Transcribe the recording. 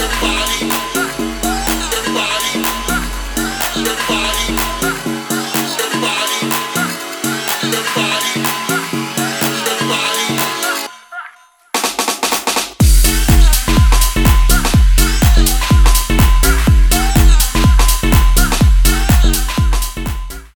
Everybody.